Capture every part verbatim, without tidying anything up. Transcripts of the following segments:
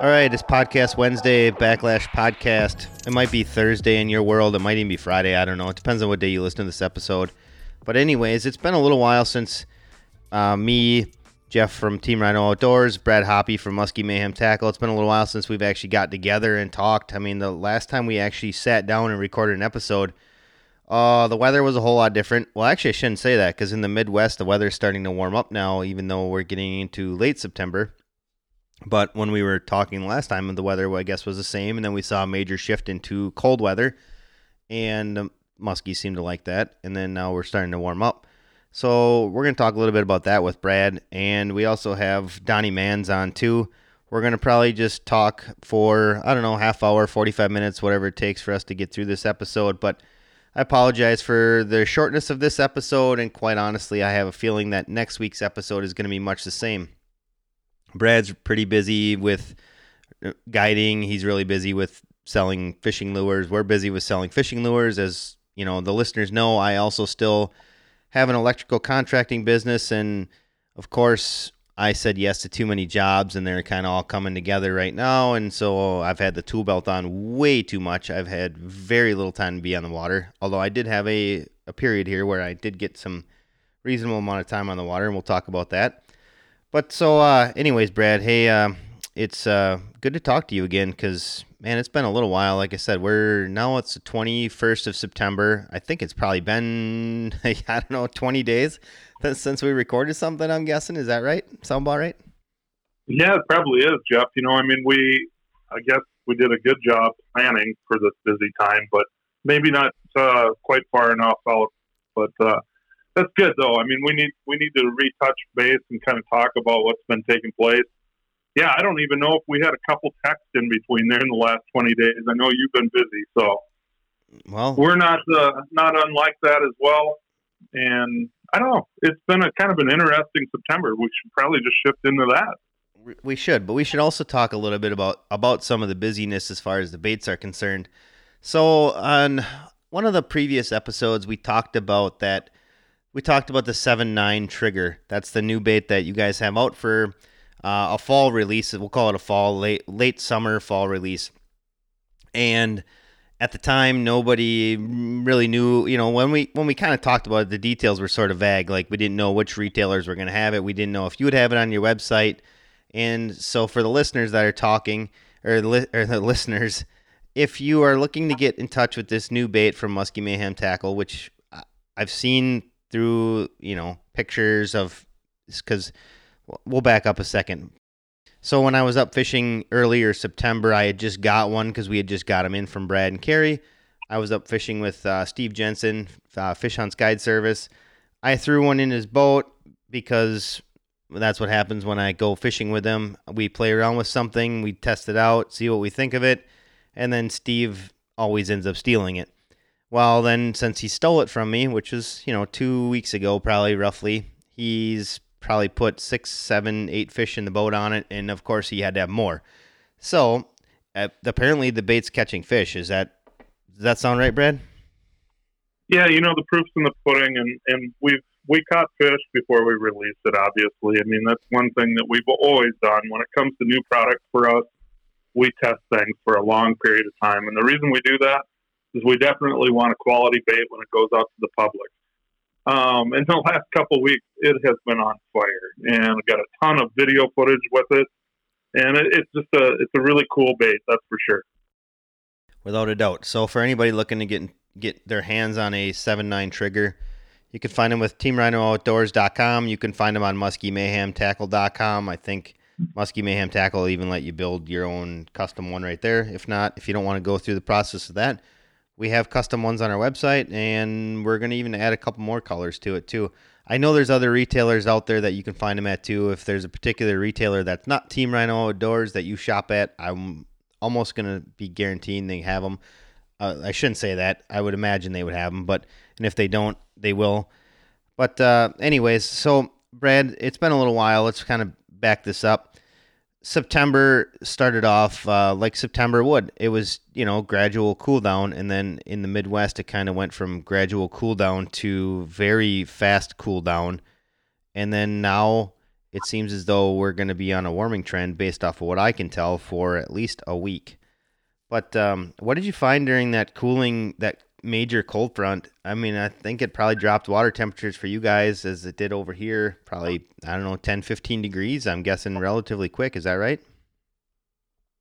All right, it's Podcast Wednesday, Backlash Podcast. It might be Thursday in your world. It might even be Friday. I don't know. It depends on what day you listen to this episode. But anyways, it's been a little while since uh, me, Jeff from Team Rhino Outdoors, Brad Hoppe from Musky Mayhem Tackle. It's been a little while since we've actually got together and talked. I mean, the last time we actually sat down and recorded an episode, uh, the weather was a whole lot different. Well, actually, I shouldn't say that because in the Midwest, the weather's starting to warm up now, even though we're getting into late September. But when we were talking last time, the weather, I guess, was the same. And then we saw a major shift into cold weather. And um, muskies seem to like that. And then now we're starting to warm up. So we're going to talk a little bit about that with Brad. And we also have Donnie Manns on, too. We're going to probably just talk for, I don't know, half hour, forty-five minutes, whatever it takes for us to get through this episode. But I apologize for the shortness of this episode. And quite honestly, I have a feeling that next week's episode is going to be much the same. Brad's pretty busy with guiding. He's really busy with selling fishing lures. We're busy with selling fishing lures. As you know, the listeners know, I also still have an electrical contracting business. And of course, I said yes to too many jobs and they're kind of all coming together right now. And so I've had the tool belt on way too much. I've had very little time to be on the water. Although I did have a, a period here where I did get some reasonable amount of time on the water. And we'll talk about that. But so uh, anyways, Brad, hey, uh, it's uh, good to talk to you again because, man, it's been a little while. Like I said, we're now it's the twenty-first of September. I think it's probably been, I don't know, twenty days since we recorded something, I'm guessing. Is that right? Sound about right? Yeah, it probably is, Jeff. You know, I mean, we, I guess we did a good job planning for this busy time, but maybe not uh, quite far enough out, but uh that's good, though. I mean, we need we need to retouch base and kind of talk about what's been taking place. Yeah, I don't even know if we had a couple texts in between there in the last twenty days. I know you've been busy, so well, we're not uh, not unlike that as well. And I don't know. It's been a kind of an interesting September. We should probably just shift into that. We should, but we should also talk a little bit about, about some of the busyness as far as the baits are concerned. So on one of the previous episodes, we talked about that. We talked about the seven nine trigger. That's the new bait that you guys have out for uh, a fall release. We'll call it a fall, late late summer, fall release. And at the time, nobody really knew. You know, when we when we kind of talked about it, the details were sort of vague. Like, we didn't know which retailers were going to have it. We didn't know if you would have it on your website. And so for the listeners that are talking, or, li- or the listeners, if you are looking to get in touch with this new bait from Musky Mayhem Tackle, which I've seen through, you know, pictures of, because we'll back up a second. So when I was up fishing earlier September, I had just got one because we had just got them in from Brad and Carrie. I was up fishing with uh, Steve Jensen, uh, Fish Hunts Guide Service. I threw one in his boat because that's what happens when I go fishing with him. We play around with something, we test it out, see what we think of it, and then Steve always ends up stealing it. Well, then, since he stole it from me, which was, you know, two weeks ago, probably, roughly, he's probably put six, seven, eight fish in the boat on it, and, of course, he had to have more. So, uh, apparently, the bait's catching fish. Is that, does that sound right, Brad? Yeah, you know, the proof's in the pudding, and, and we've we caught fish before we released it, obviously. I mean, that's one thing that we've always done. When it comes to new products for us, we test things for a long period of time, and the reason we do that is we definitely want a quality bait when it goes out to the public. Um, in the last couple of weeks, it has been on fire, and I've got a ton of video footage with it, and it, it's just a it's a really cool bait, that's for sure. Without a doubt. So for anybody looking to get get their hands on a seven nine trigger, you can find them with team rhino outdoors dot com. You can find them on musky mayhem tackle dot com. I think Musky Mayhem Tackle will even let you build your own custom one right there. If not, if you don't want to go through the process of that, we have custom ones on our website, and we're going to even add a couple more colors to it, too. I know there's other retailers out there that you can find them at, too. If there's a particular retailer that's not Team Rhino Outdoors that you shop at, I'm almost going to be guaranteeing they have them. Uh, I shouldn't say that. I would imagine they would have them, but and if they don't, they will. But uh, anyways, so, Brad, it's been a little while. Let's kind of back this up. September started off uh, like September would. It was, you know, gradual cool down, and then in the Midwest, it kind of went from gradual cool down to very fast cool down, and then now it seems as though we're going to be on a warming trend based off of what I can tell for at least a week. But um, what did you find during that cooling, that major cold front? I mean, I think it probably dropped water temperatures for you guys as it did over here, probably, I don't know, ten, fifteen degrees, I'm guessing, relatively quick. Is that right?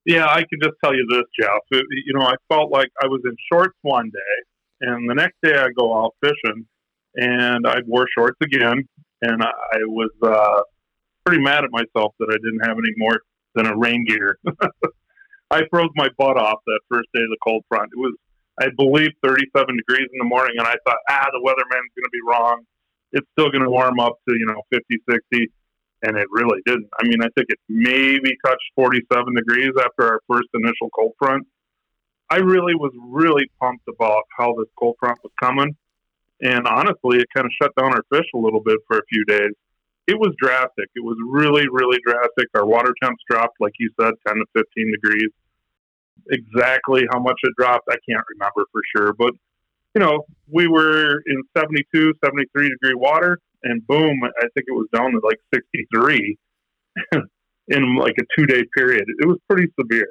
Yeah, I can just tell you this, Jeff. It, you know, I felt like I was in shorts one day, and the next day I go out fishing, and I wore shorts again, and I was uh, pretty mad at myself that I didn't have any more than a rain gear. I froze my butt off that first day of the cold front. It was, I believe, thirty-seven degrees in the morning, and I thought, ah, the weatherman's going to be wrong. It's still going to warm up to, you know, fifty, sixty, and it really didn't. I mean, I think it maybe touched forty-seven degrees after our first initial cold front. I really was really pumped about how this cold front was coming, and honestly, it kind of shut down our fish a little bit for a few days. It was drastic. It was really, really drastic. Our water temps dropped, like you said, ten to fifteen degrees. Exactly how much it dropped, I can't remember for sure. But, you know, we were in seventy-two, seventy-three degree water, and boom, I think it was down to like sixty-three in like a two-day period. It was pretty severe.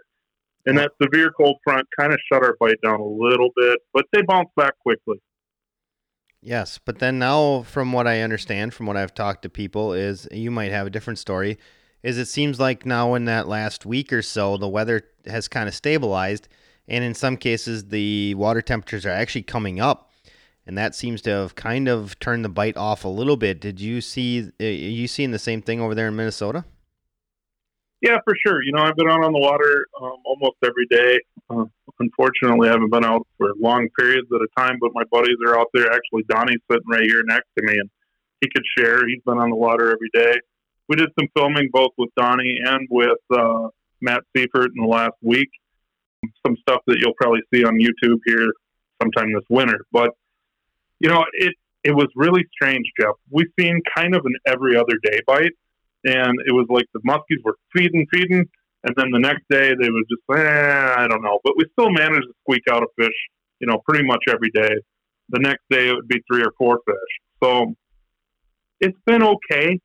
And that severe cold front kind of shut our bite down a little bit, but they bounced back quickly. Yes, but then now from what I understand, from what I've talked to people, is you might have a different story, is it seems like now in that last week or so, the weather has kind of stabilized, and in some cases, the water temperatures are actually coming up, and that seems to have kind of turned the bite off a little bit. Did you see, are you seeing the same thing over there in Minnesota? Yeah, for sure. You know, I've been out on the water um, almost every day. Uh, unfortunately, I haven't been out for long periods at a time, but my buddies are out there. Actually, Donnie's sitting right here next to me, and he could share. He's been on the water every day. We did some filming both with Donnie and with uh, Matt Seifert in the last week. Some stuff that you'll probably see on YouTube here sometime this winter. But, you know, it, it was really strange, Jeff. We've seen kind of an every other day bite. And it was like the muskies were feeding, feeding, and then the next day they would just, eh, I don't know. But we still managed to squeak out a fish, you know, pretty much every day. The next day it would be three or four fish. So it's been okay,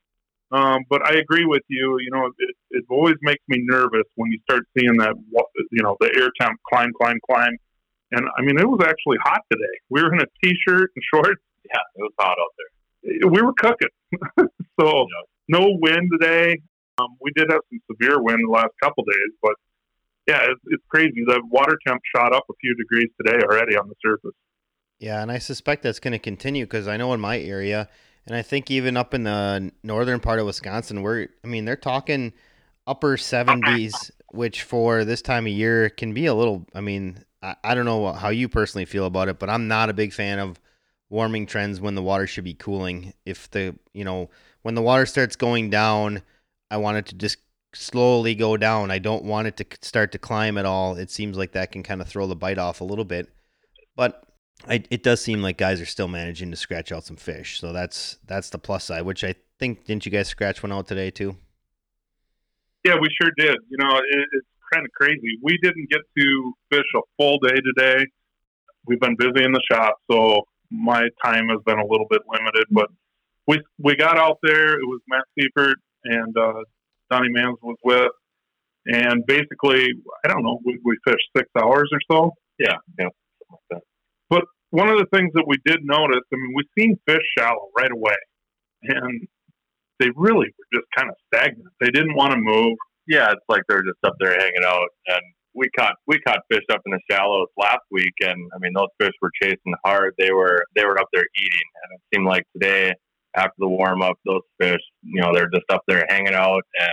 um, but I agree with you. You know, it, it always makes me nervous when you start seeing that, you know, the air temp climb, climb, climb. And, I mean, it was actually hot today. We were in a T-shirt and shorts. Yeah, it was hot out there. We were cooking. So... yeah. No wind today. Um, we did have some severe wind the last couple days, but yeah, it's, it's crazy. The water temp shot up a few degrees today already on the surface. Yeah, and I suspect that's going to continue because I know in my area, and I think even up in the northern part of Wisconsin, we're, I mean, they're talking upper seventies, which for this time of year can be a little, I mean, I, I don't know how you personally feel about it, but I'm not a big fan of warming trends when the water should be cooling. If the, you know, when the water starts going down, I want it to just slowly go down. I don't want it to start to climb at all. It seems like that can kind of throw the bite off a little bit, but I, it does seem like guys are still managing to scratch out some fish. So that's, that's the plus side, which I think, didn't you guys scratch one out today too? Yeah, we sure did. You know, it, it's kind of crazy. We didn't get to fish a full day today. We've been busy in the shop, so my time has been a little bit limited, but we we got out there. It was Matt Seifert and uh, Donnie Manns was with, and basically, I don't know, we, we fished six hours or so. Yeah, yeah, something like that. But one of the things that we did notice, I mean, we seen fish shallow right away, and they really were just kind of stagnant. They didn't want to move. Yeah, it's like they're just up there hanging out, and we caught we caught fish up in the shallows last week, and I mean those fish were chasing hard. They were they were up there eating, and it seemed like today, after the warm up, those fish, you know, they're just up there hanging out, and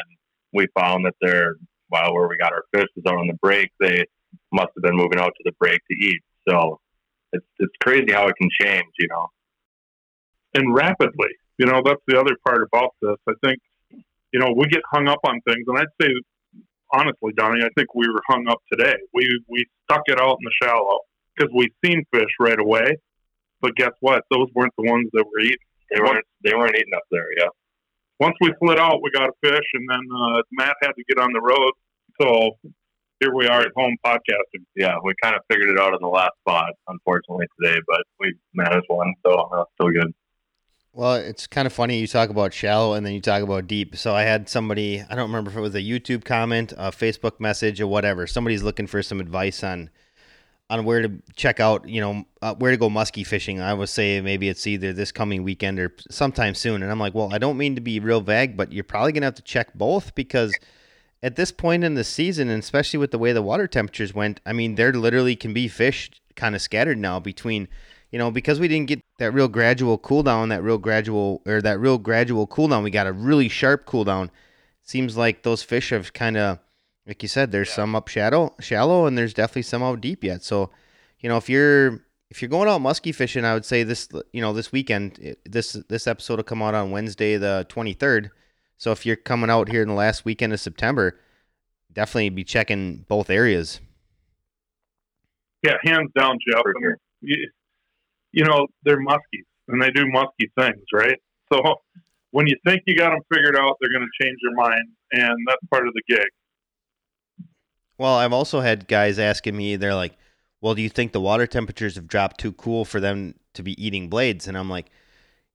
we found that they're, well, where we got our fish was out on the break. They must have been moving out to the break to eat. So it's it's crazy how it can change, you know, and rapidly. You know, that's the other part about this. I think, you know, we get hung up on things, and I'd say, honestly, Donnie, I think we were hung up today. We we stuck it out in the shallow because we seen fish right away. But guess what? Those weren't the ones that were eating. They weren't they weren't eating up there, yeah. Once we slid out, we got a fish, and then uh, Matt had to get on the road. So here we are at home podcasting. Yeah, we kind of figured it out in the last spot, unfortunately, today. But we managed one, so that's still good. Well, it's kind of funny you talk about shallow and then you talk about deep. So I had somebody, I don't remember if it was a YouTube comment, a Facebook message, or whatever. Somebody's looking for some advice on on where to check out, you know, uh, where to go musky fishing. I would say maybe it's either this coming weekend or sometime soon. And I'm like, well, I don't mean to be real vague, but you're probably going to have to check both, because at this point in the season, and especially with the way the water temperatures went, I mean, there literally can be fish kind of scattered now between, you know, because we didn't get that real gradual cool down, that real gradual, or that real gradual cool down. We got a really sharp cool down. Seems like those fish have kind of, like you said, there's yeah. some up shadow, shallow, and there's definitely some out deep yet. So, you know, if you're if you're going out musky fishing, I would say this, you know, this weekend, it, this this episode will come out on Wednesday the twenty-third. So if you're coming out here in the last weekend of September, definitely be checking both areas. Yeah, hands down, Jeff. I mean, you, you know, they're muskies, and they do musky things, right? So when you think you got them figured out, they're going to change your mind, and that's part of the gig. Well, I've also had guys asking me, they're like, well, do you think the water temperatures have dropped too cool for them to be eating blades? And I'm like,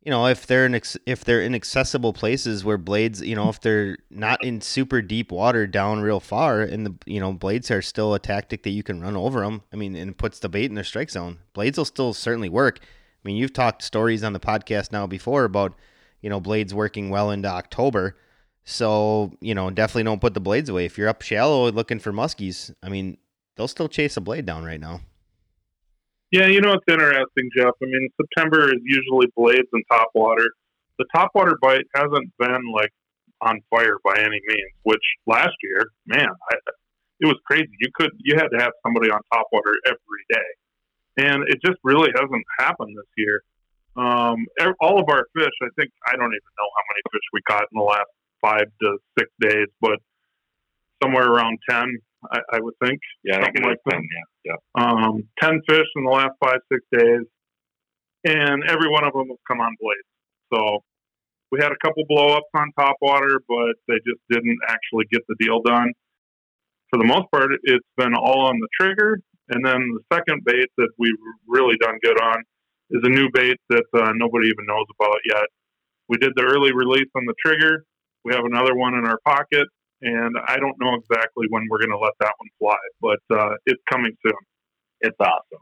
you know, if they're in ex- if they're in accessible places where blades, you know, if they're not in super deep water down real far, and the, you know, blades are still a tactic that you can run over them. I mean, and it puts the bait in their strike zone. Blades will still certainly work. I mean, you've talked stories on the podcast now before about, you know, blades working well into October. So, you know, definitely don't put the blades away. If you're up shallow looking for muskies, I mean, they'll still chase a blade down right now. Yeah, you know, it's interesting, Jeff. I mean, September is usually blades and topwater. The topwater bite hasn't been, like, on fire by any means, which last year, man, I, it was crazy. You could, you had to have somebody on topwater every day. And it just really hasn't happened this year. Um, all of our fish, I think, I don't even know how many fish we caught in the last five to six days, but somewhere around ten, I, I would think. Yeah, something like that. Yeah, yeah. Um, ten fish in the last five, six days, and every one of them has come on blades. So we had a couple blow-ups on topwater, but they just didn't actually get the deal done. For the most part, it's been all on the trigger, and then the second bait that we've really done good on is a new bait that uh, nobody even knows about yet. We did the early release on the trigger. We have another one in our pocket, and I don't know exactly when we're going to let that one fly, but uh, it's coming soon. It's awesome.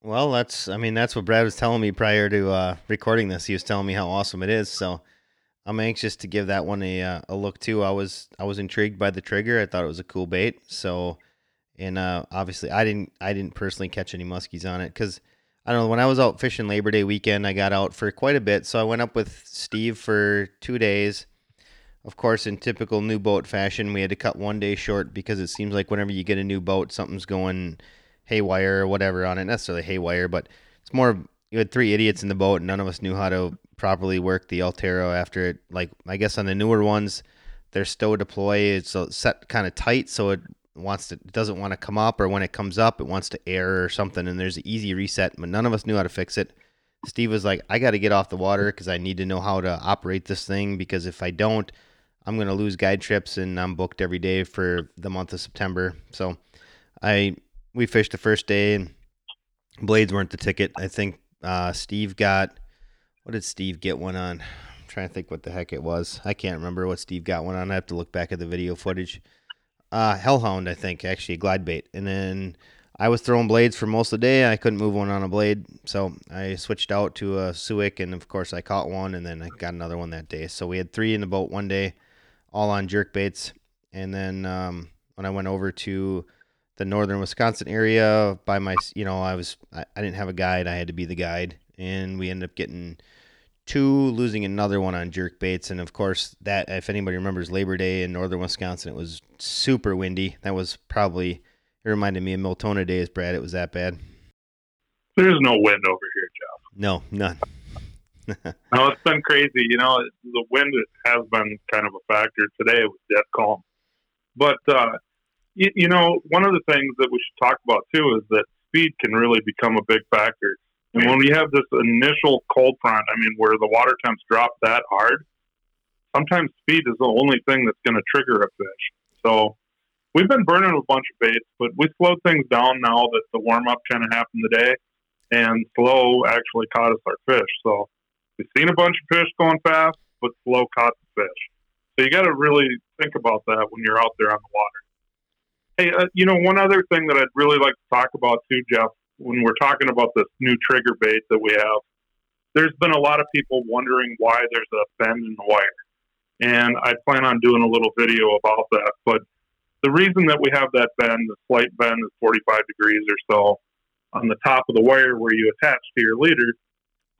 Well, that's, I mean, that's what Brad was telling me prior to uh, recording this. He was telling me how awesome it is. So I'm anxious to give that one a uh, a look too. I was, I was intrigued by the trigger. I thought it was a cool bait. So, and uh, obviously I didn't, I didn't personally catch any muskies on it, 'cause I don't know, when I was out fishing Labor Day weekend, I got out for quite a bit. So I went up with Steve for two days. Of course, in typical new boat fashion, we had to cut one day short because it seems like whenever you get a new boat, something's going haywire or whatever on it. Not necessarily haywire, but it's more, you had three idiots in the boat, and none of us knew how to properly work the Alterra after it. Like, I guess on the newer ones, their stow deploy is set kind of tight, so it wants to, it doesn't want to come up, or when it comes up, it wants to air or something, and there's an easy reset, but none of us knew how to fix it. Steve was like, I got to get off the water because I need to know how to operate this thing, because if I don't, I'm going to lose guide trips, and I'm booked every day for the month of September. So I, we fished the first day, and blades weren't the ticket. I think uh, Steve got, what did Steve get one on? I'm trying to think what the heck it was. I can't remember what Steve got one on. I have to look back at the video footage. Uh, Hellhound, I think, actually, glide bait. And then I was throwing blades for most of the day. I couldn't move one on a blade. So I switched out to a Suic, and of course I caught one, and then I got another one that day. So we had three in the boat one day, all on jerk baits. And then um, when I went over to the northern Wisconsin area by my, you know, I was, I, I didn't have a guide. I had to be the guide, and we ended up getting two, losing another one on jerk baits. And of course that, if anybody remembers Labor Day in northern Wisconsin, it was super windy. That was probably, it reminded me of Miltona days, Brad. It was that bad. There's no wind over here, Jeff. No, none. No, it's been crazy. You know, the wind has been kind of a factor. Today it was dead calm. But, uh, you, you know, one of the things that we should talk about, too, is that speed can really become a big factor. And when we have this initial cold front, I mean, where the water temps drop that hard, sometimes speed is the only thing that's going to trigger a fish. So we've been burning a bunch of baits, but we slowed things down now that the warm-up kind of happened today, and slow actually caught us our fish. So We've seen a bunch of fish going fast, but slow caught fish. So you got to really think about that when you're out there on the water. Hey, uh, you know, one other thing that I'd really like to talk about too, Jeff, when we're talking about this new trigger bait that we have, there's been a lot of people wondering why there's a bend in the wire. And I plan on doing a little video about that. But the reason that we have that bend, the slight bend is forty-five degrees or so on the top of the wire where you attach to your leader,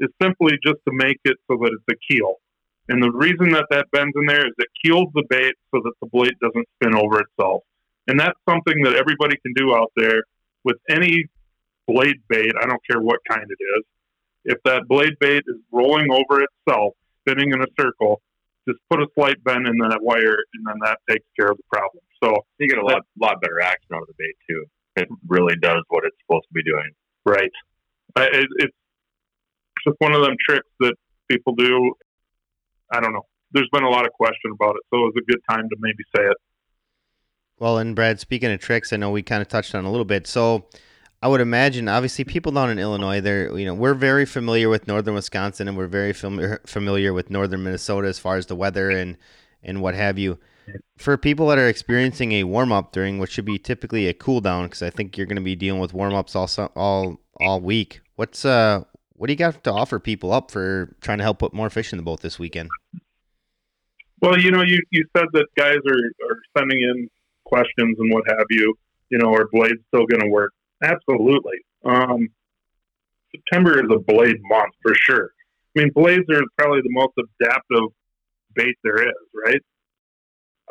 is simply just to make it so that it's a keel. And the reason that that bends in there is it keels the bait so that the blade doesn't spin over itself. And that's something that everybody can do out there with any blade bait. I don't care what kind it is. If that blade bait is rolling over itself, spinning in a circle, just put a slight bend in that wire, and then that takes care of the problem. So you get a lot, lot better action out of the bait too. It really does what it's supposed to be doing. Right. It, it's just one of them tricks that people do. I don't know. There's been a lot of question about it, so it was a good time to maybe say it. Well, and Brad, speaking of tricks, I know we kind of touched on a little bit. So I would imagine, obviously, people down in Illinois, they're, you know, we're very familiar with northern Wisconsin, and we're very fam- familiar with northern Minnesota as far as the weather and, and what have you. For people that are experiencing a warm-up during what should be typically a cool-down, because I think you're going to be dealing with warm-ups all all all week, what's uh what do you got to offer people up for trying to help put more fish in the boat this weekend? Well, you know, you, you said that guys are, are sending in questions and what have you, you know, are blades still going to work? Absolutely. Um, September is a blade month for sure. I mean, blades are probably the most adaptive bait there is, right?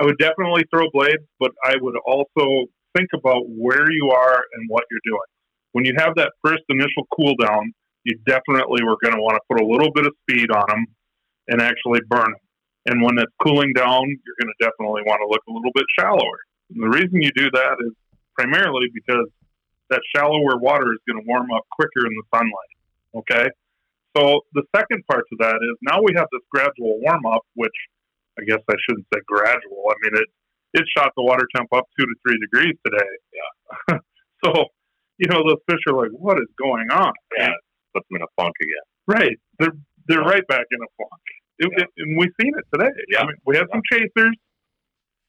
I would definitely throw blades, but I would also think about where you are and what you're doing. When you have that first initial cool down, you definitely were going to want to put a little bit of speed on them and actually burn them. And when it's cooling down, you're going to definitely want to look a little bit shallower. And the reason you do that is primarily because that shallower water is going to warm up quicker in the sunlight, okay? So the second part to that is now we have this gradual warm-up, which I guess I shouldn't say gradual. I mean, it it shot the water temp up two to three degrees today. Yeah. So, you know, those fish are like, what is going on? Yeah, it puts them in a funk again. Right. They're, they're right back in a funk. It, yeah. it, and we've seen it today. Yeah. I mean, we had some chasers,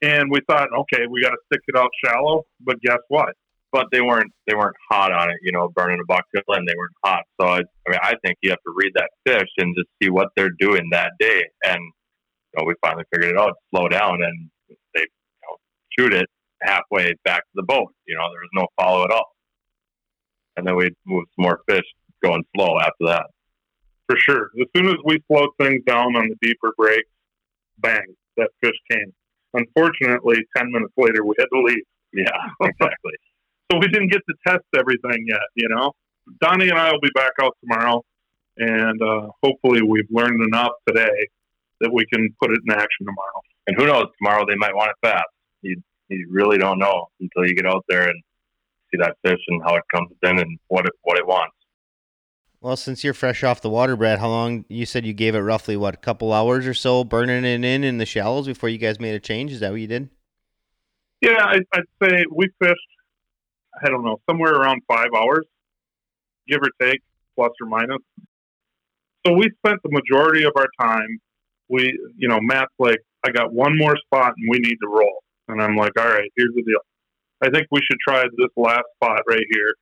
and we thought, okay, we got to stick it out shallow. But guess what? But they weren't they weren't hot on it, you know, burning a buck till end. They weren't hot. So I, I mean, I think you have to read that fish and just see what they're doing that day. And you know, we finally figured it out. Slow down, and they you know, shoot it halfway back to the boat. You know, there was no follow at all. And then we moved some more fish going slow after that. For sure. As soon as we slowed things down on the deeper breaks, bang, that fish came. Unfortunately, ten minutes later, we had to leave. Yeah, exactly. So we didn't get to test everything yet, you know. Donnie and I will be back out tomorrow, and uh, hopefully we've learned enough today that we can put it in action tomorrow. And who knows, tomorrow they might want it fast. You you really don't know until you get out there and see that fish and how it comes in and what it, what it wants. Well, since you're fresh off the water, Brad, how long, you said you gave it roughly, what, a couple hours or so, burning it in in the shallows before you guys made a change? Is that what you did? Yeah, I, I'd say we fished, I don't know, somewhere around five hours, give or take, plus or minus. So we spent the majority of our time, we, you know, Matt's like, I got one more spot and we need to roll. And I'm like, all right, here's the deal. I think we should try this last spot right here.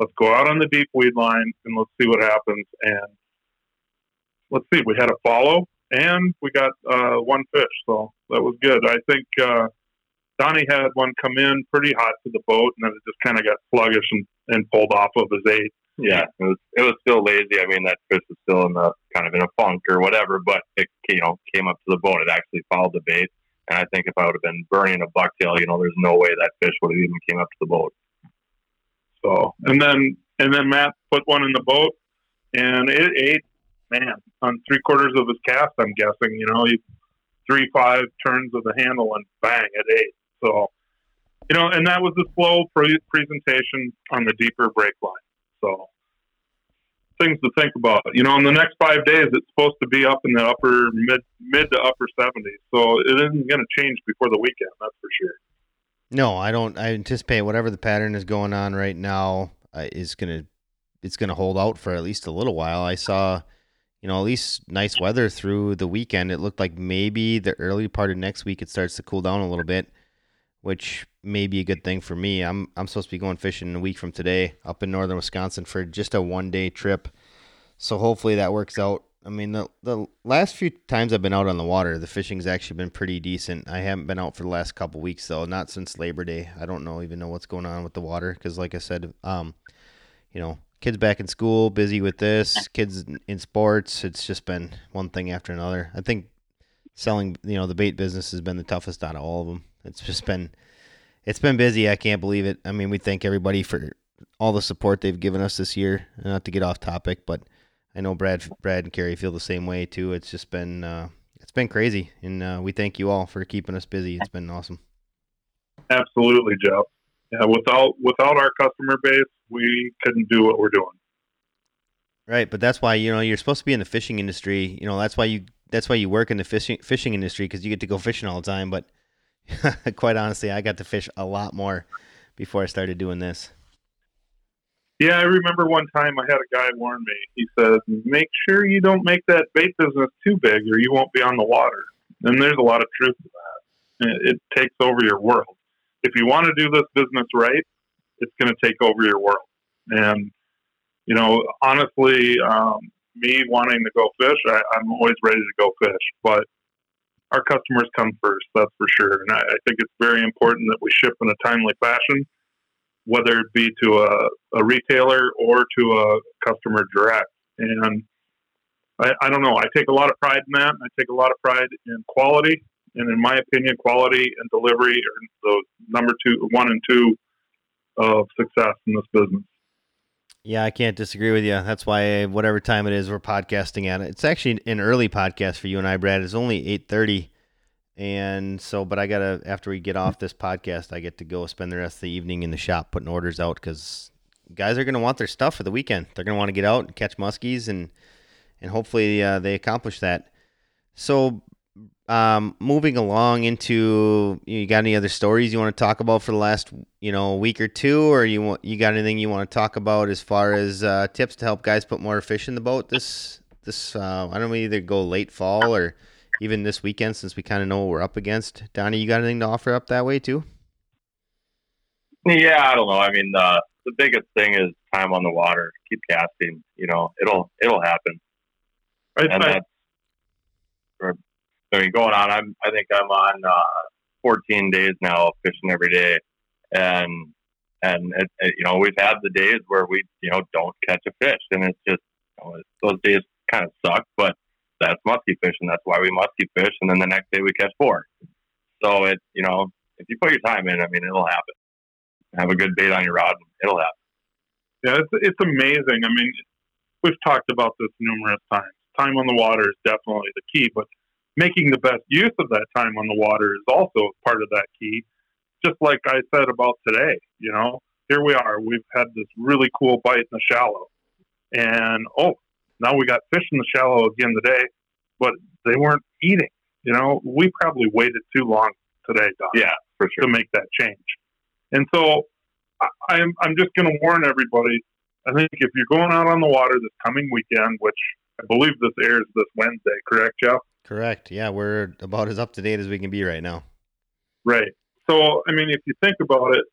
Let's go out on the deep weed line and let's see what happens. And let's see, we had a follow and we got uh, one fish. So that was good. I think uh, Donnie had one come in pretty hot to the boat and then it just kind of got sluggish and, and pulled off of his eight. Yeah, it was it was still lazy. I mean, that fish was still in the kind of in a funk or whatever, but it you know came up to the boat. It actually followed the bait. And I think if I would have been burning a bucktail, you know, there's no way that fish would have even came up to the boat. So, and then, and then Matt put one in the boat and it ate, man, on three quarters of his cast, I'm guessing, you know, he three, five turns of the handle and bang, it ate. So, you know, and that was the slow pre- presentation on the deeper break line. So things to think about, you know, in the next five days, it's supposed to be up in the upper mid, mid to upper seventies. So it isn't going to change before the weekend. That's for sure. No, I don't. I anticipate whatever the pattern is going on right now uh, is gonna it's gonna hold out for at least a little while. I saw, you know, at least nice weather through the weekend. It looked like maybe the early part of next week it starts to cool down a little bit, which may be a good thing for me. I'm I'm supposed to be going fishing a week from today up in northern Wisconsin for just a one-day trip. So hopefully that works out. I mean, the the last few times I've been out on the water, the fishing's actually been pretty decent. I haven't been out for the last couple weeks, though, not since Labor Day. I don't know even know what's going on with the water because, like I said, um, you know, kids back in school, busy with this, kids in sports. It's just been one thing after another. I think selling, you know, the bait business has been the toughest out of all of them. It's just been, it's been busy. I can't believe it. I mean, we thank everybody for all the support they've given us this year. Not to get off topic, but I know Brad, Brad and Carrie feel the same way too. It's just been, uh, it's been crazy, and uh, we thank you all for keeping us busy. It's been awesome. Absolutely, Jeff. Yeah, without without our customer base, we couldn't do what we're doing. Right, but that's why, you know, you're supposed to be in the fishing industry. You know, that's why you that's why you work in the fishing fishing industry, because you get to go fishing all the time. But quite honestly, I got to fish a lot more before I started doing this. Yeah, I remember one time I had a guy warn me. He said, "Make sure you don't make that bait business too big, or you won't be on the water." And there's a lot of truth to that. It, it takes over your world. If you want to do this business right, it's going to take over your world. And, you know, honestly, um, me wanting to go fish, I, I'm always ready to go fish, but our customers come first, that's for sure. And I, I think it's very important that we ship in a timely fashion, whether it be to a, a retailer or to a customer direct. And I, I don't know, I take a lot of pride in that. I take a lot of pride in quality. And in my opinion, quality and delivery are those number two, one and two of success in this business. Yeah, I can't disagree with you. That's why whatever time it is, we're podcasting at it. It's actually an early podcast for you and I, Brad. It's only eight thirty. And so, but I got to, after we get off this podcast, I get to go spend the rest of the evening in the shop putting orders out, because guys are going to want their stuff for the weekend. They're going to want to get out and catch muskies, and, and hopefully uh, they accomplish that. So, Um, moving along into, you got any other stories you want to talk about for the last, you know, week or two, or you want, you got anything you want to talk about as far as, uh, tips to help guys put more fish in the boat this, this, uh, I don't know, either go late fall or even this weekend, since we kind of know what we're up against. Donnie, you got anything to offer up that way too? Yeah, I don't know. I mean, uh, the biggest thing is time on the water, keep casting, you know, it'll, it'll happen. Right. And that's, or, I mean, going on, I'm, I think I'm on uh, fourteen days now of fishing every day. And, and it, it, you know, we've had the days where we, you know, don't catch a fish. And it's just, you know, it's, those days kind of suck, but that's musky fishing. That's why we musky fish. And then the next day we catch four. So it, you know, if you put your time in, I mean, it'll happen. Have a good bait on your rod, and it'll happen. Yeah, it's, it's amazing. I mean, we've talked about this numerous times. Time on the water is definitely the key, but making the best use of that time on the water is also part of that key. Just like I said about today, you know, here we are. We've had this really cool bite in the shallow. And, oh, now we got fish in the shallow again today, but they weren't eating. You know, we probably waited too long today, Don, yeah, for sure, to make that change. And so I, I'm, I'm just going to warn everybody, I think if you're going out on the water this coming weekend, which I believe this airs this Wednesday, correct, Jeff? Correct. Yeah, we're about as up to date as we can be right now. Right. So, I mean, if you think about it,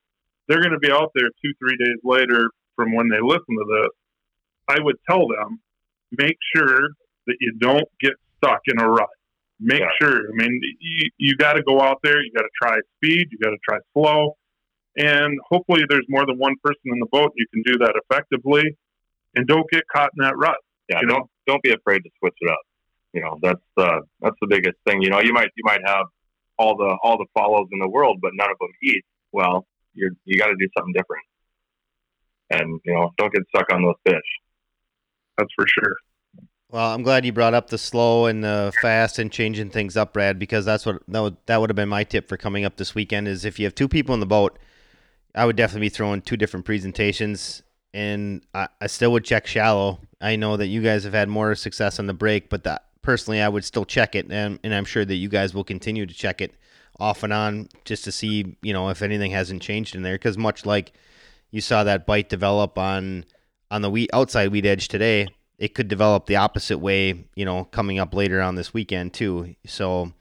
they're going to be out there two, three days later from when they listen to this. I would tell them, make sure that you don't get stuck in a rut. Make yeah. sure. I mean, you, you got to go out there. You got to try speed. You got to try slow. And hopefully there's more than one person in the boat. You can do that effectively. And don't get caught in that rut. Yeah, you don't, know? don't be afraid to switch it up. You know, that's uh, that's the biggest thing. You know, you might you might have all the all the follows in the world, but none of them eat. Well, you're you got to do something different, and you know, don't get stuck on those fish. That's for sure. Well, I'm glad you brought up the slow and the fast and changing things up, Brad, because that's what that would that would have been my tip for coming up this weekend. Is if you have two people in the boat, I would definitely be throwing two different presentations. And I, I still would check shallow. I know that you guys have had more success on the break, but that personally, I would still check it, and, and I'm sure that you guys will continue to check it off and on just to see, you know, if anything hasn't changed in there. Because much like you saw that bite develop on on the weed, outside weed edge today, it could develop the opposite way, you know, coming up later on this weekend too. So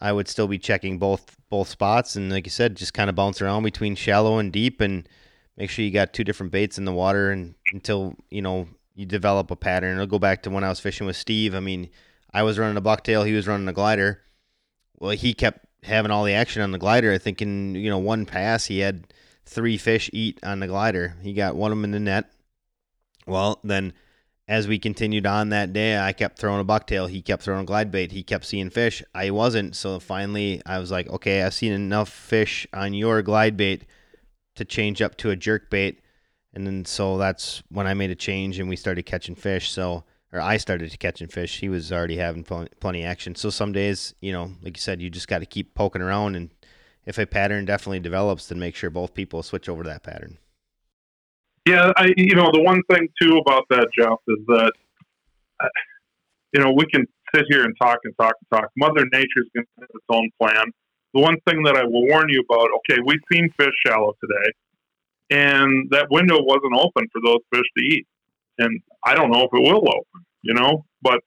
I would still be checking both both spots, and like you said, just kind of bounce around between shallow and deep, and make sure you got two different baits in the water, and until, you know, you develop a pattern. It'll go back to when I was fishing with Steve. I mean, I was running a bucktail, he was running a glider. Well, he kept having all the action on the glider. I think in, you know, one pass he had three fish eat on the glider. He got one of them in the net. Well, then as we continued on that day, I kept throwing a bucktail, he kept throwing a glide bait, he kept seeing fish. I wasn't, so finally I was like, okay, I've seen enough fish on your glide bait to change up to a jerk bait. And then so that's when I made a change and we started catching fish. So, or I started catching fish. He was already having pl- plenty of action. So some days, you know, like you said, you just got to keep poking around, and if a pattern definitely develops, then make sure both people switch over to that pattern. Yeah, I, you know, the one thing too about that, Jeff, is that, uh, you know, we can sit here and talk and talk and talk. Mother Nature's going to have its own plan. The one thing that I will warn you about, okay, we've seen fish shallow today, and that window wasn't open for those fish to eat. And I don't know if it will open, you know, but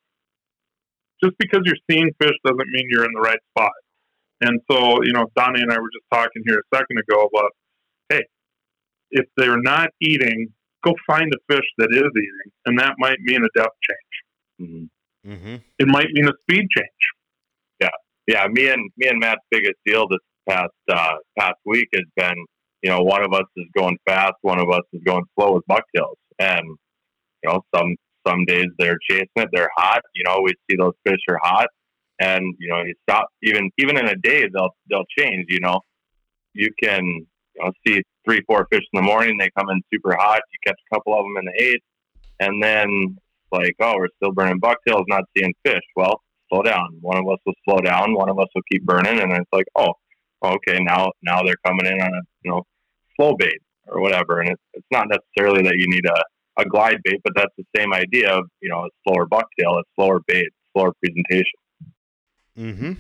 just because you're seeing fish doesn't mean you're in the right spot. And so, you know, Donnie and I were just talking here a second ago about, hey, if they're not eating, go find a fish that is eating. And that might mean a depth change. Mm-hmm. Mm-hmm. It might mean a speed change. Yeah. Yeah. Me and me and Matt's biggest deal this past, uh, past week has been, you know, one of us is going fast, one of us is going slow with bucktails. And, you know, some, some days they're chasing it, they're hot. You know, we see those fish are hot. And, you know, you stop, even, even in a day, they'll, they'll change, you know, you can, you know, see three, four fish in the morning, they come in super hot, you catch a couple of them in the eight, and then like, oh, we're still burning bucktails, not seeing fish. Well, slow down. One of us will slow down. One of us will keep burning. And it's like, oh, okay, now, now they're coming in on a, you know, slow bait or whatever. And it's, it's not necessarily that you need a, a glide bait, but that's the same idea of, you know, a slower bucktail, a slower bait, slower presentation. Mm-hmm.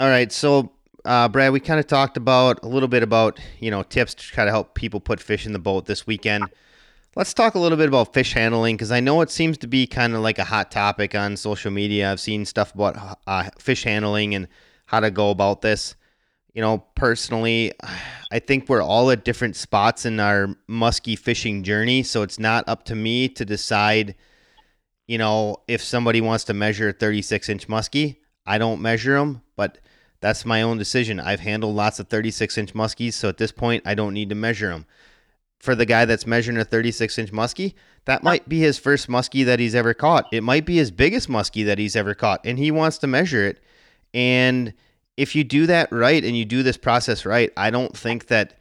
All right. So, uh, Brad, we kind of talked about a little bit about, you know, tips to try to help people put fish in the boat this weekend. Let's talk a little bit about fish handling, because I know it seems to be kind of like a hot topic on social media. I've seen stuff about uh, fish handling and how to go about this. You know, personally, I think we're all at different spots in our musky fishing journey, so it's not up to me to decide. You know, if somebody wants to measure a thirty-six inch muskie, I don't measure them, but that's my own decision. I've handled lots of thirty-six inch muskies, so at this point, I don't need to measure them. For the guy that's measuring a thirty-six inch muskie, that might be his first muskie that he's ever caught. It might be his biggest muskie that he's ever caught, and he wants to measure it. And if you do that right and you do this process right, I don't think that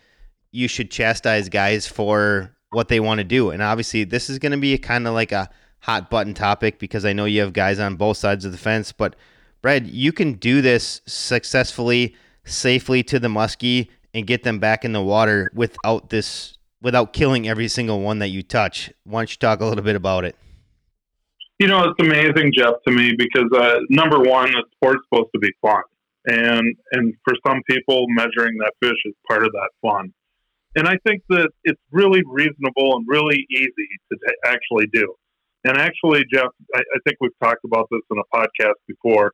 you should chastise guys for what they want to do. And obviously, this is going to be kind of like a hot button topic, because I know you have guys on both sides of the fence, but Brad, you can do this successfully, safely to the muskie and get them back in the water without this, without killing every single one that you touch. Why don't you talk a little bit about it? You know, it's amazing, Jeff, to me, because uh, number one, the sport's supposed to be fun. And, and for some people, measuring that fish is part of that fun. And I think that it's really reasonable and really easy to t- actually do. And actually, Jeff, I, I think we've talked about this in a podcast before.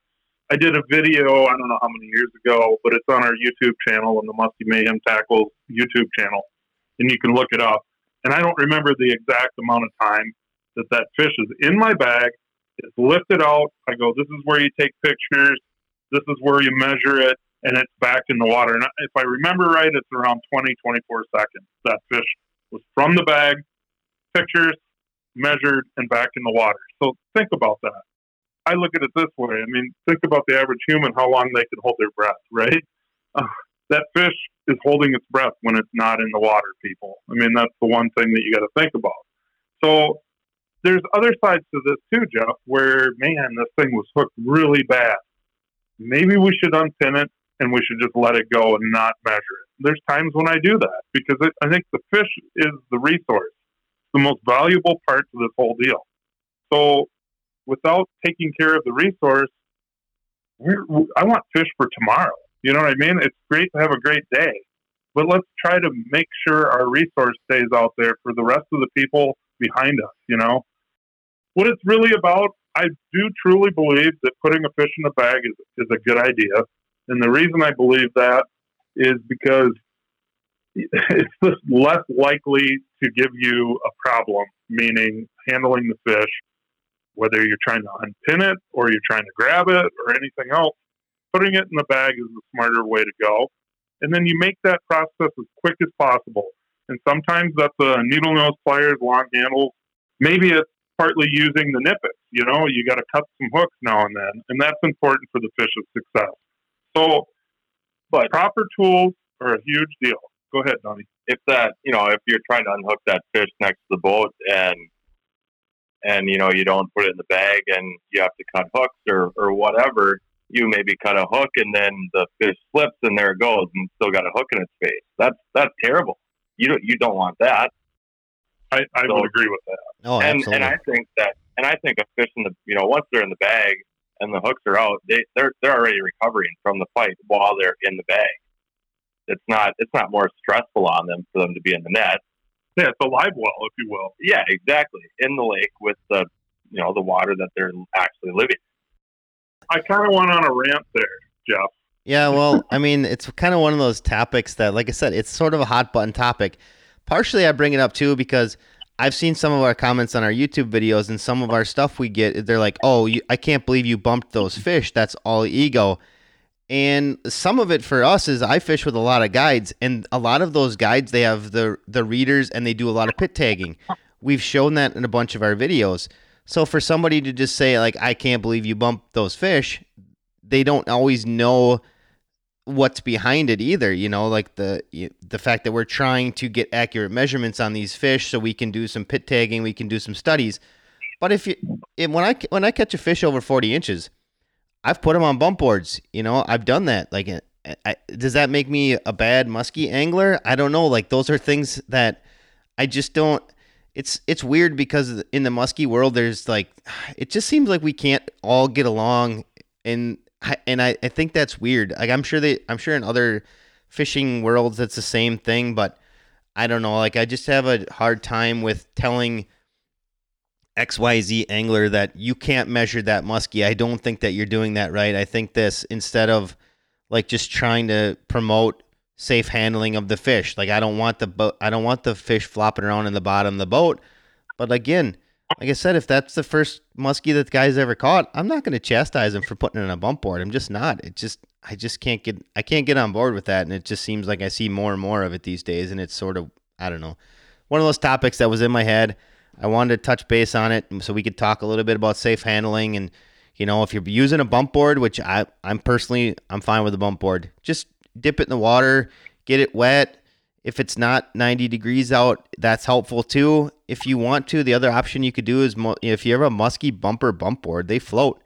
I did a video, I don't know how many years ago, but it's on our YouTube channel and the Musky Mayhem Tackle YouTube channel. And you can look it up. And I don't remember the exact amount of time that that fish is in my bag. It's lifted out. I go, this is where you take pictures. This is where you measure it. And it's back in the water. And if I remember right, it's around twenty, twenty-four seconds. That fish was from the bag, pictures, measured, and back in the water. So think about that. I look at it this way. I mean, think about the average human, how long they can hold their breath, right? Uh, that fish is holding its breath when it's not in the water, people. I mean, that's the one thing that you got to think about. So there's other sides to this too, Jeff, where, man, this thing was hooked really bad. Maybe we should unpin it and we should just let it go and not measure it. There's times when I do that, because it, I think the fish is the resource. The most valuable part to this whole deal. So without taking care of the resource, we're, I want fish for tomorrow. You know what I mean? It's great to have a great day, but let's try to make sure our resource stays out there for the rest of the people behind us, you know? what it's really about, I do truly believe that putting a fish in a bag is, is a good idea. And the reason I believe that is because it's just less likely to give you a problem, meaning handling the fish, whether you're trying to unpin it or you're trying to grab it or anything else. Putting it in the bag is the smarter way to go. And then you make that process as quick as possible. And sometimes that's a needle nose pliers, long handles. Maybe it's partly using the nippets. You know, you got to cut some hooks now and then. And that's important for the fish's success. So, but proper tools are a huge deal. Go ahead, Donnie. If that, you know, if you're trying to unhook that fish next to the boat and, and, you know, you don't put it in the bag and you have to cut hooks or, or whatever, you maybe cut a hook and then the fish slips and there it goes and still got a hook in its face. That's, that's terrible. You don't, you don't want that. I, I so, would agree with that. Oh, and, and I think that, and I think a fish in the, you know, once they're in the bag and the hooks are out, they, they're, they're already recovering from the fight while they're in the bag. It's not, it's not more stressful on them for them to be in the net. Yeah, it's a live well, if you will. Yeah, exactly. In the lake with the, you know, the water that they're actually living. I kind of went on a rant there, Jeff. Yeah, well, I mean, it's kind of one of those topics that, like I said, it's sort of a hot button topic. Partially, I bring it up too because I've seen some of our comments on our YouTube videos and some of our stuff we get. They're like, "Oh, you, I can't believe you bumped those fish. That's all ego." And some of it for us is I fish with a lot of guides, and a lot of those guides, they have the the readers and they do a lot of pit tagging. We've shown that in a bunch of our videos. So for somebody to just say like, I can't believe you bumped those fish, they don't always know what's behind it either. You know, like the the fact that we're trying to get accurate measurements on these fish so we can do some pit tagging, we can do some studies. But if you, if, when I when I catch a fish over forty inches, I've put them on bump boards. You know, I've done that. Like, I, I, does that make me a bad musky angler? I don't know. Like, those are things that I just don't. It's it's weird because in the musky world, there's like, it just seems like we can't all get along, and and I, I think that's weird. Like, I'm sure they, I'm sure in other fishing worlds that's the same thing, but I don't know. Like, I just have a hard time with telling X Y Z angler that you can't measure that muskie. I don't think that you're doing that right. I think this, instead of like just trying to promote safe handling of the fish, like I don't want the boat, I don't want the fish flopping around in the bottom of the boat. But again, like I said, if that's the first muskie that the guy's ever caught, I'm not going to chastise him for putting it in a bump board. I'm just not. It just, I just can't get, I can't get on board with that. And it just seems like I see more and more of it these days. And it's sort of, I don't know, one of those topics that was in my head. I wanted to touch base on it so we could talk a little bit about safe handling. And, you know, if you're using a bump board, which I, I'm personally, I'm fine with a bump board. Just dip it in the water, get it wet. If it's not ninety degrees out, that's helpful too. If you want to, the other option you could do is mo- if you have a musky bumper bump board, they float.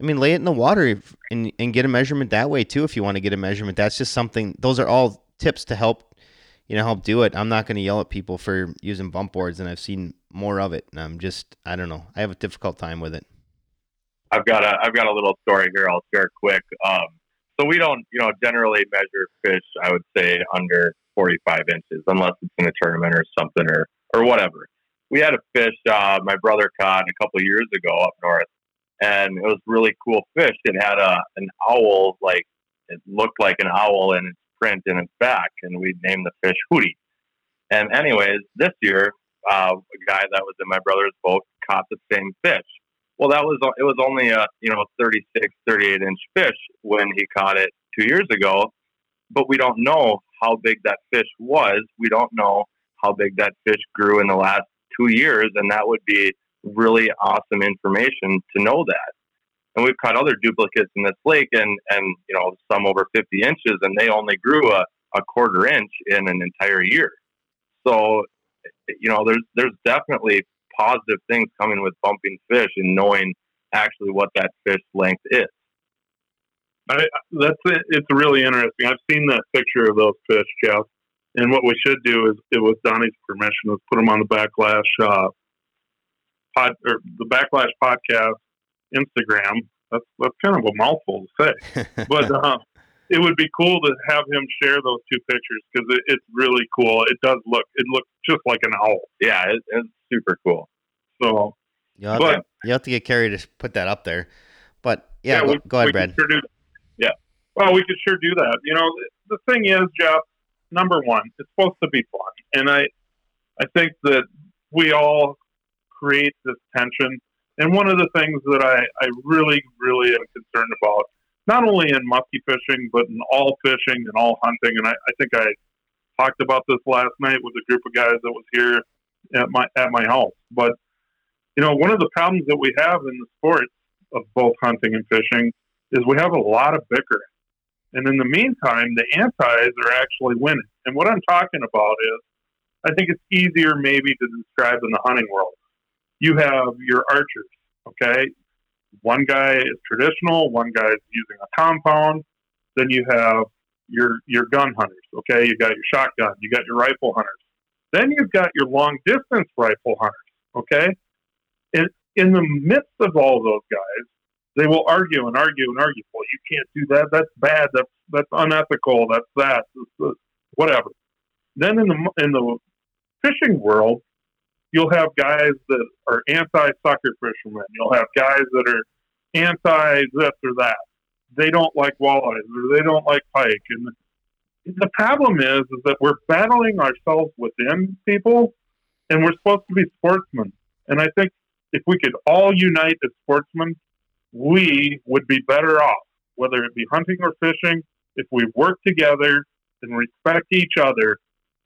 I mean, lay it in the water if, and, and get a measurement that way too if you want to get a measurement. That's just something, those are all tips to help, you know, help do it. I'm not going to yell at people for using bump boards, and I've seen more of it, and I'm just, I don't know. I have a difficult time with it. I've got a, I've got a little story here I'll share quick. Um, so we don't, you know, generally measure fish, I would say, under forty-five inches, unless it's in a tournament or something or, or whatever. We had a fish, uh, my brother caught a couple of years ago up north, and it was really cool fish. It had a, an owl, like it looked like an owl in its print in its back, and we named the fish Hootie. And anyways, this year, Uh, a guy that was in my brother's boat caught the same fish. Well, that was, it was only a, you know, thirty-six, thirty-eight inch fish when he caught it two years ago, but we don't know how big that fish was. We don't know how big that fish grew in the last two years. And that would be really awesome information to know that. And we've caught other duplicates in this lake and, and, you know, some over fifty inches, and they only grew a, a quarter inch in an entire year. So, you know, there's there's definitely positive things coming with bumping fish and knowing actually what that fish length is. I, that's it. It's really interesting. I've seen that picture of those fish, Jeff. And what we should do is, it was Donnie's permission, is put them on the Backlash uh, pod or the Backlash Podcast Instagram. That's that's kind of a mouthful to say, but uh, it would be cool to have him share those two pictures because it, it's really cool. It does look, it looks just like an owl. Yeah, it, it's super cool. So You'll have, but, to, you'll have to get Kerry to put that up there. But, yeah, yeah go, we, go ahead, we Brad. Sure do, yeah. Well, we could sure do that. You know, the thing is, Jeff, number one, it's supposed to be fun. And I, I think that we all create this tension. And one of the things that I, I really, really am concerned about, not only in musky fishing, but in all fishing and all hunting. And I, I think I talked about this last night with a group of guys that was here at my at my house. But, you know, one of the problems that we have in the sports of both hunting and fishing is we have a lot of bickering. And in the meantime, the antis are actually winning. And what I'm talking about is, I think it's easier maybe to describe in the hunting world. You have your archers, okay? One guy is traditional, one guy is using a compound. Then you have your your gun hunters, okay? You got your shotgun, you got your rifle hunters. Then you've got your long-distance rifle hunters, okay? And in the midst of all those guys, they will argue and argue and argue. Well, you can't do that. That's bad. That's that's unethical. That's that. That's, that's, whatever. Then in the in the fishing world, you'll have guys that are anti-sucker fishermen. You'll have guys that are anti-this or that. They don't like walleyes or they don't like pike. And the problem is, is that we're battling ourselves within people, and we're supposed to be sportsmen. And I think if we could all unite as sportsmen, we would be better off, whether it be hunting or fishing. If we work together and respect each other,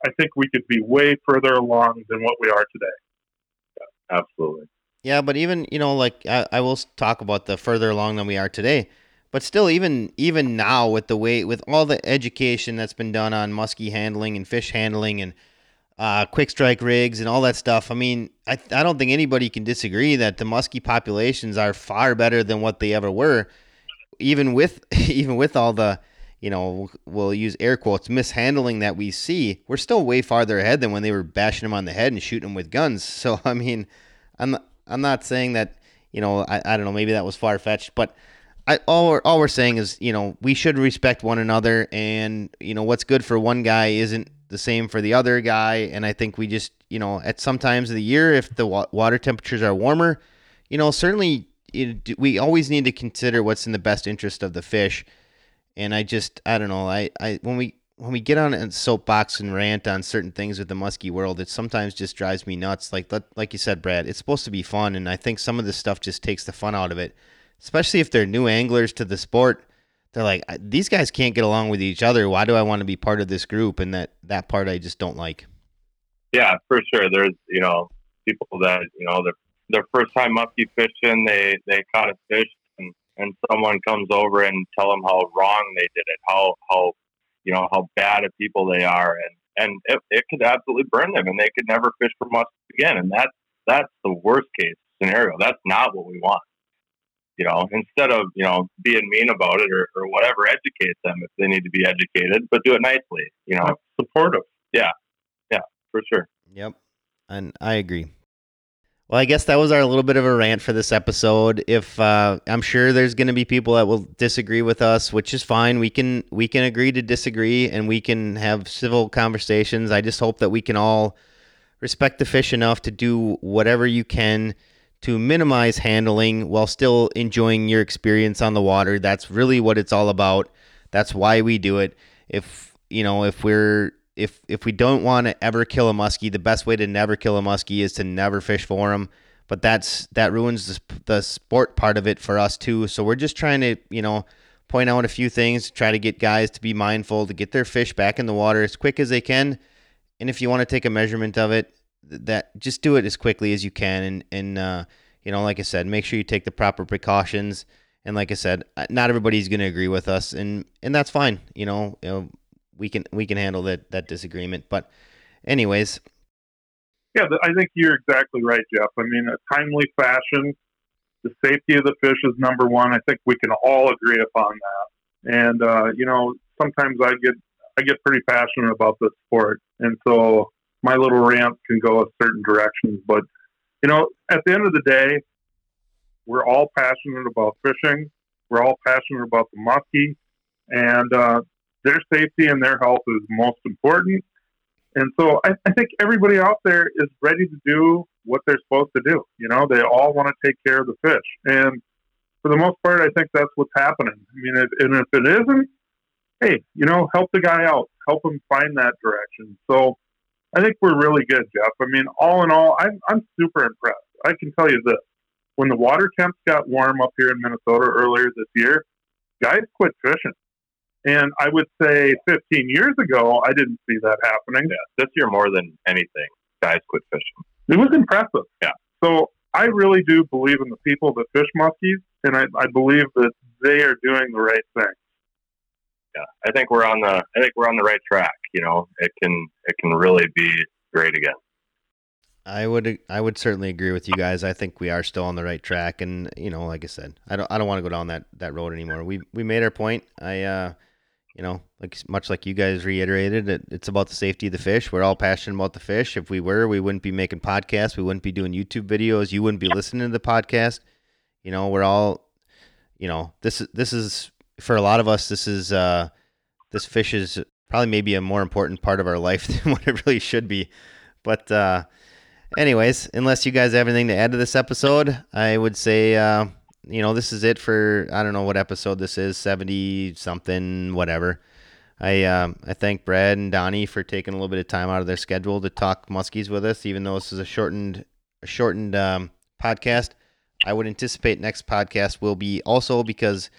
I think we could be way further along than what we are today. Yeah, absolutely. Yeah, but even, you know, like I, I will talk about the further along than we are today, but still even even now with the way, with all the education that's been done on musky handling and fish handling and uh, quick strike rigs and all that stuff, I mean, I, I don't think anybody can disagree that the musky populations are far better than what they ever were, even with even with all the, you know, we'll use air quotes, mishandling that we see. We're still way farther ahead than when they were bashing them on the head and shooting them with guns. So, I mean, I'm I'm not saying that, you know, I, I don't know, maybe that was far-fetched, but I all we're, all we're saying is, you know, we should respect one another, and, you know, what's good for one guy isn't the same for the other guy. And I think we just, you know, at some times of the year, if the wa- water temperatures are warmer, you know, certainly it, we always need to consider what's in the best interest of the fish. And I just, I don't know, I, I when we when we get on a soapbox and rant on certain things with the musky world, it sometimes just drives me nuts. Like like you said, Brad, it's supposed to be fun, and I think some of this stuff just takes the fun out of it, especially if they're new anglers to the sport. They're like, these guys can't get along with each other. Why do I want to be part of this group? And that, that part I just don't like. Yeah, for sure. There's, you know, people that, you know, their their first time musky fishing, they, they caught a fish, and someone comes over and tell them how wrong they did it, how, how, you know, how bad of people they are. And, and it, it could absolutely burn them, and they could never fish for musky again. And that's, that's the worst case scenario. That's not what we want. You know, instead of, you know, being mean about it or, or whatever, educate them if they need to be educated, but do it nicely, you know, supportive. Yeah. Yeah, for sure. Yep. And I agree. Well, I guess that was our little bit of a rant for this episode. If uh, I'm sure there's going to be people that will disagree with us, which is fine. We can we can agree to disagree, and we can have civil conversations. I just hope that we can all respect the fish enough to do whatever you can to minimize handling while still enjoying your experience on the water. That's really what it's all about. That's why we do it. If you know, if we're If if we don't want to ever kill a muskie, the best way to never kill a muskie is to never fish for them. But that's that ruins the, the sport part of it for us too. So we're just trying to, you know, point out a few things, try to get guys to be mindful, to get their fish back in the water as quick as they can. And if you want to take a measurement of it, that just do it as quickly as you can. And, and uh, you know, like I said, make sure you take the proper precautions. And like I said, not everybody's going to agree with us, and, and that's fine, you know, you know we can we can handle that, that disagreement. But anyways. Yeah, I think you're exactly right, Jeff. I mean, a timely fashion, the safety of the fish is number one. I think we can all agree upon that. And, uh, you know, sometimes I get I get pretty passionate about this sport. And so my little rant can go a certain direction. But, you know, at the end of the day, we're all passionate about fishing. We're all passionate about the muskie. And, uh, their safety and their health is most important. And so I, I think everybody out there is ready to do what they're supposed to do. You know, they all want to take care of the fish. And for the most part, I think that's what's happening. I mean, if, and if it isn't, hey, you know, help the guy out. Help him find that direction. So I think we're really good, Jeff. I mean, all in all, I'm, I'm super impressed. I can tell you this. When the water temps got warm up here in Minnesota earlier this year, guys quit fishing. And I would say fifteen years ago, I didn't see that happening. Yeah, this year, more than anything, guys quit fishing. It was impressive. Yeah. So I really do believe in the people that fish muskies, and I, I believe that they are doing the right thing. Yeah, I think we're on the I think we're on the right track. You know, it can it can really be great again. I would I would certainly agree with you guys. I think we are still on the right track, and you know, like I said, I don't I don't want to go down that, that road anymore. We we made our point. I uh, you know, like much like you guys reiterated, it, it's about the safety of the fish. We're all passionate about the fish. If we were, we wouldn't be making podcasts. We wouldn't be doing YouTube videos. You wouldn't be listening to the podcast. You know, we're all, you know, this is this is. For a lot of us, this is uh, this fish is probably maybe a more important part of our life than what it really should be. But uh, anyways, unless you guys have anything to add to this episode, I would say, uh, you know, this is it for, I don't know what episode this is, seventy something, whatever. I um, I thank Brad and Donnie for taking a little bit of time out of their schedule to talk muskies with us, even though this is a shortened, a shortened um, podcast. I would anticipate next podcast will be also because...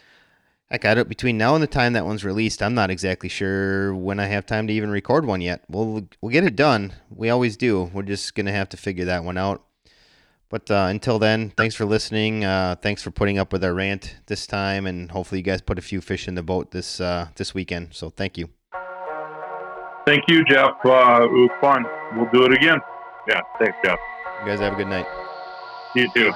Heck, I don't, between now and the time that one's released, I'm not exactly sure when I have time to even record one yet. We'll, we'll get it done. We always do. We're just going to have to figure that one out. But uh, until then, thanks for listening. Uh, thanks for putting up with our rant this time, and hopefully you guys put a few fish in the boat this uh, this weekend. So thank you. Thank you, Jeff. Uh, it was fun. We'll do it again. Yeah, thanks, Jeff. You guys have a good night. You too.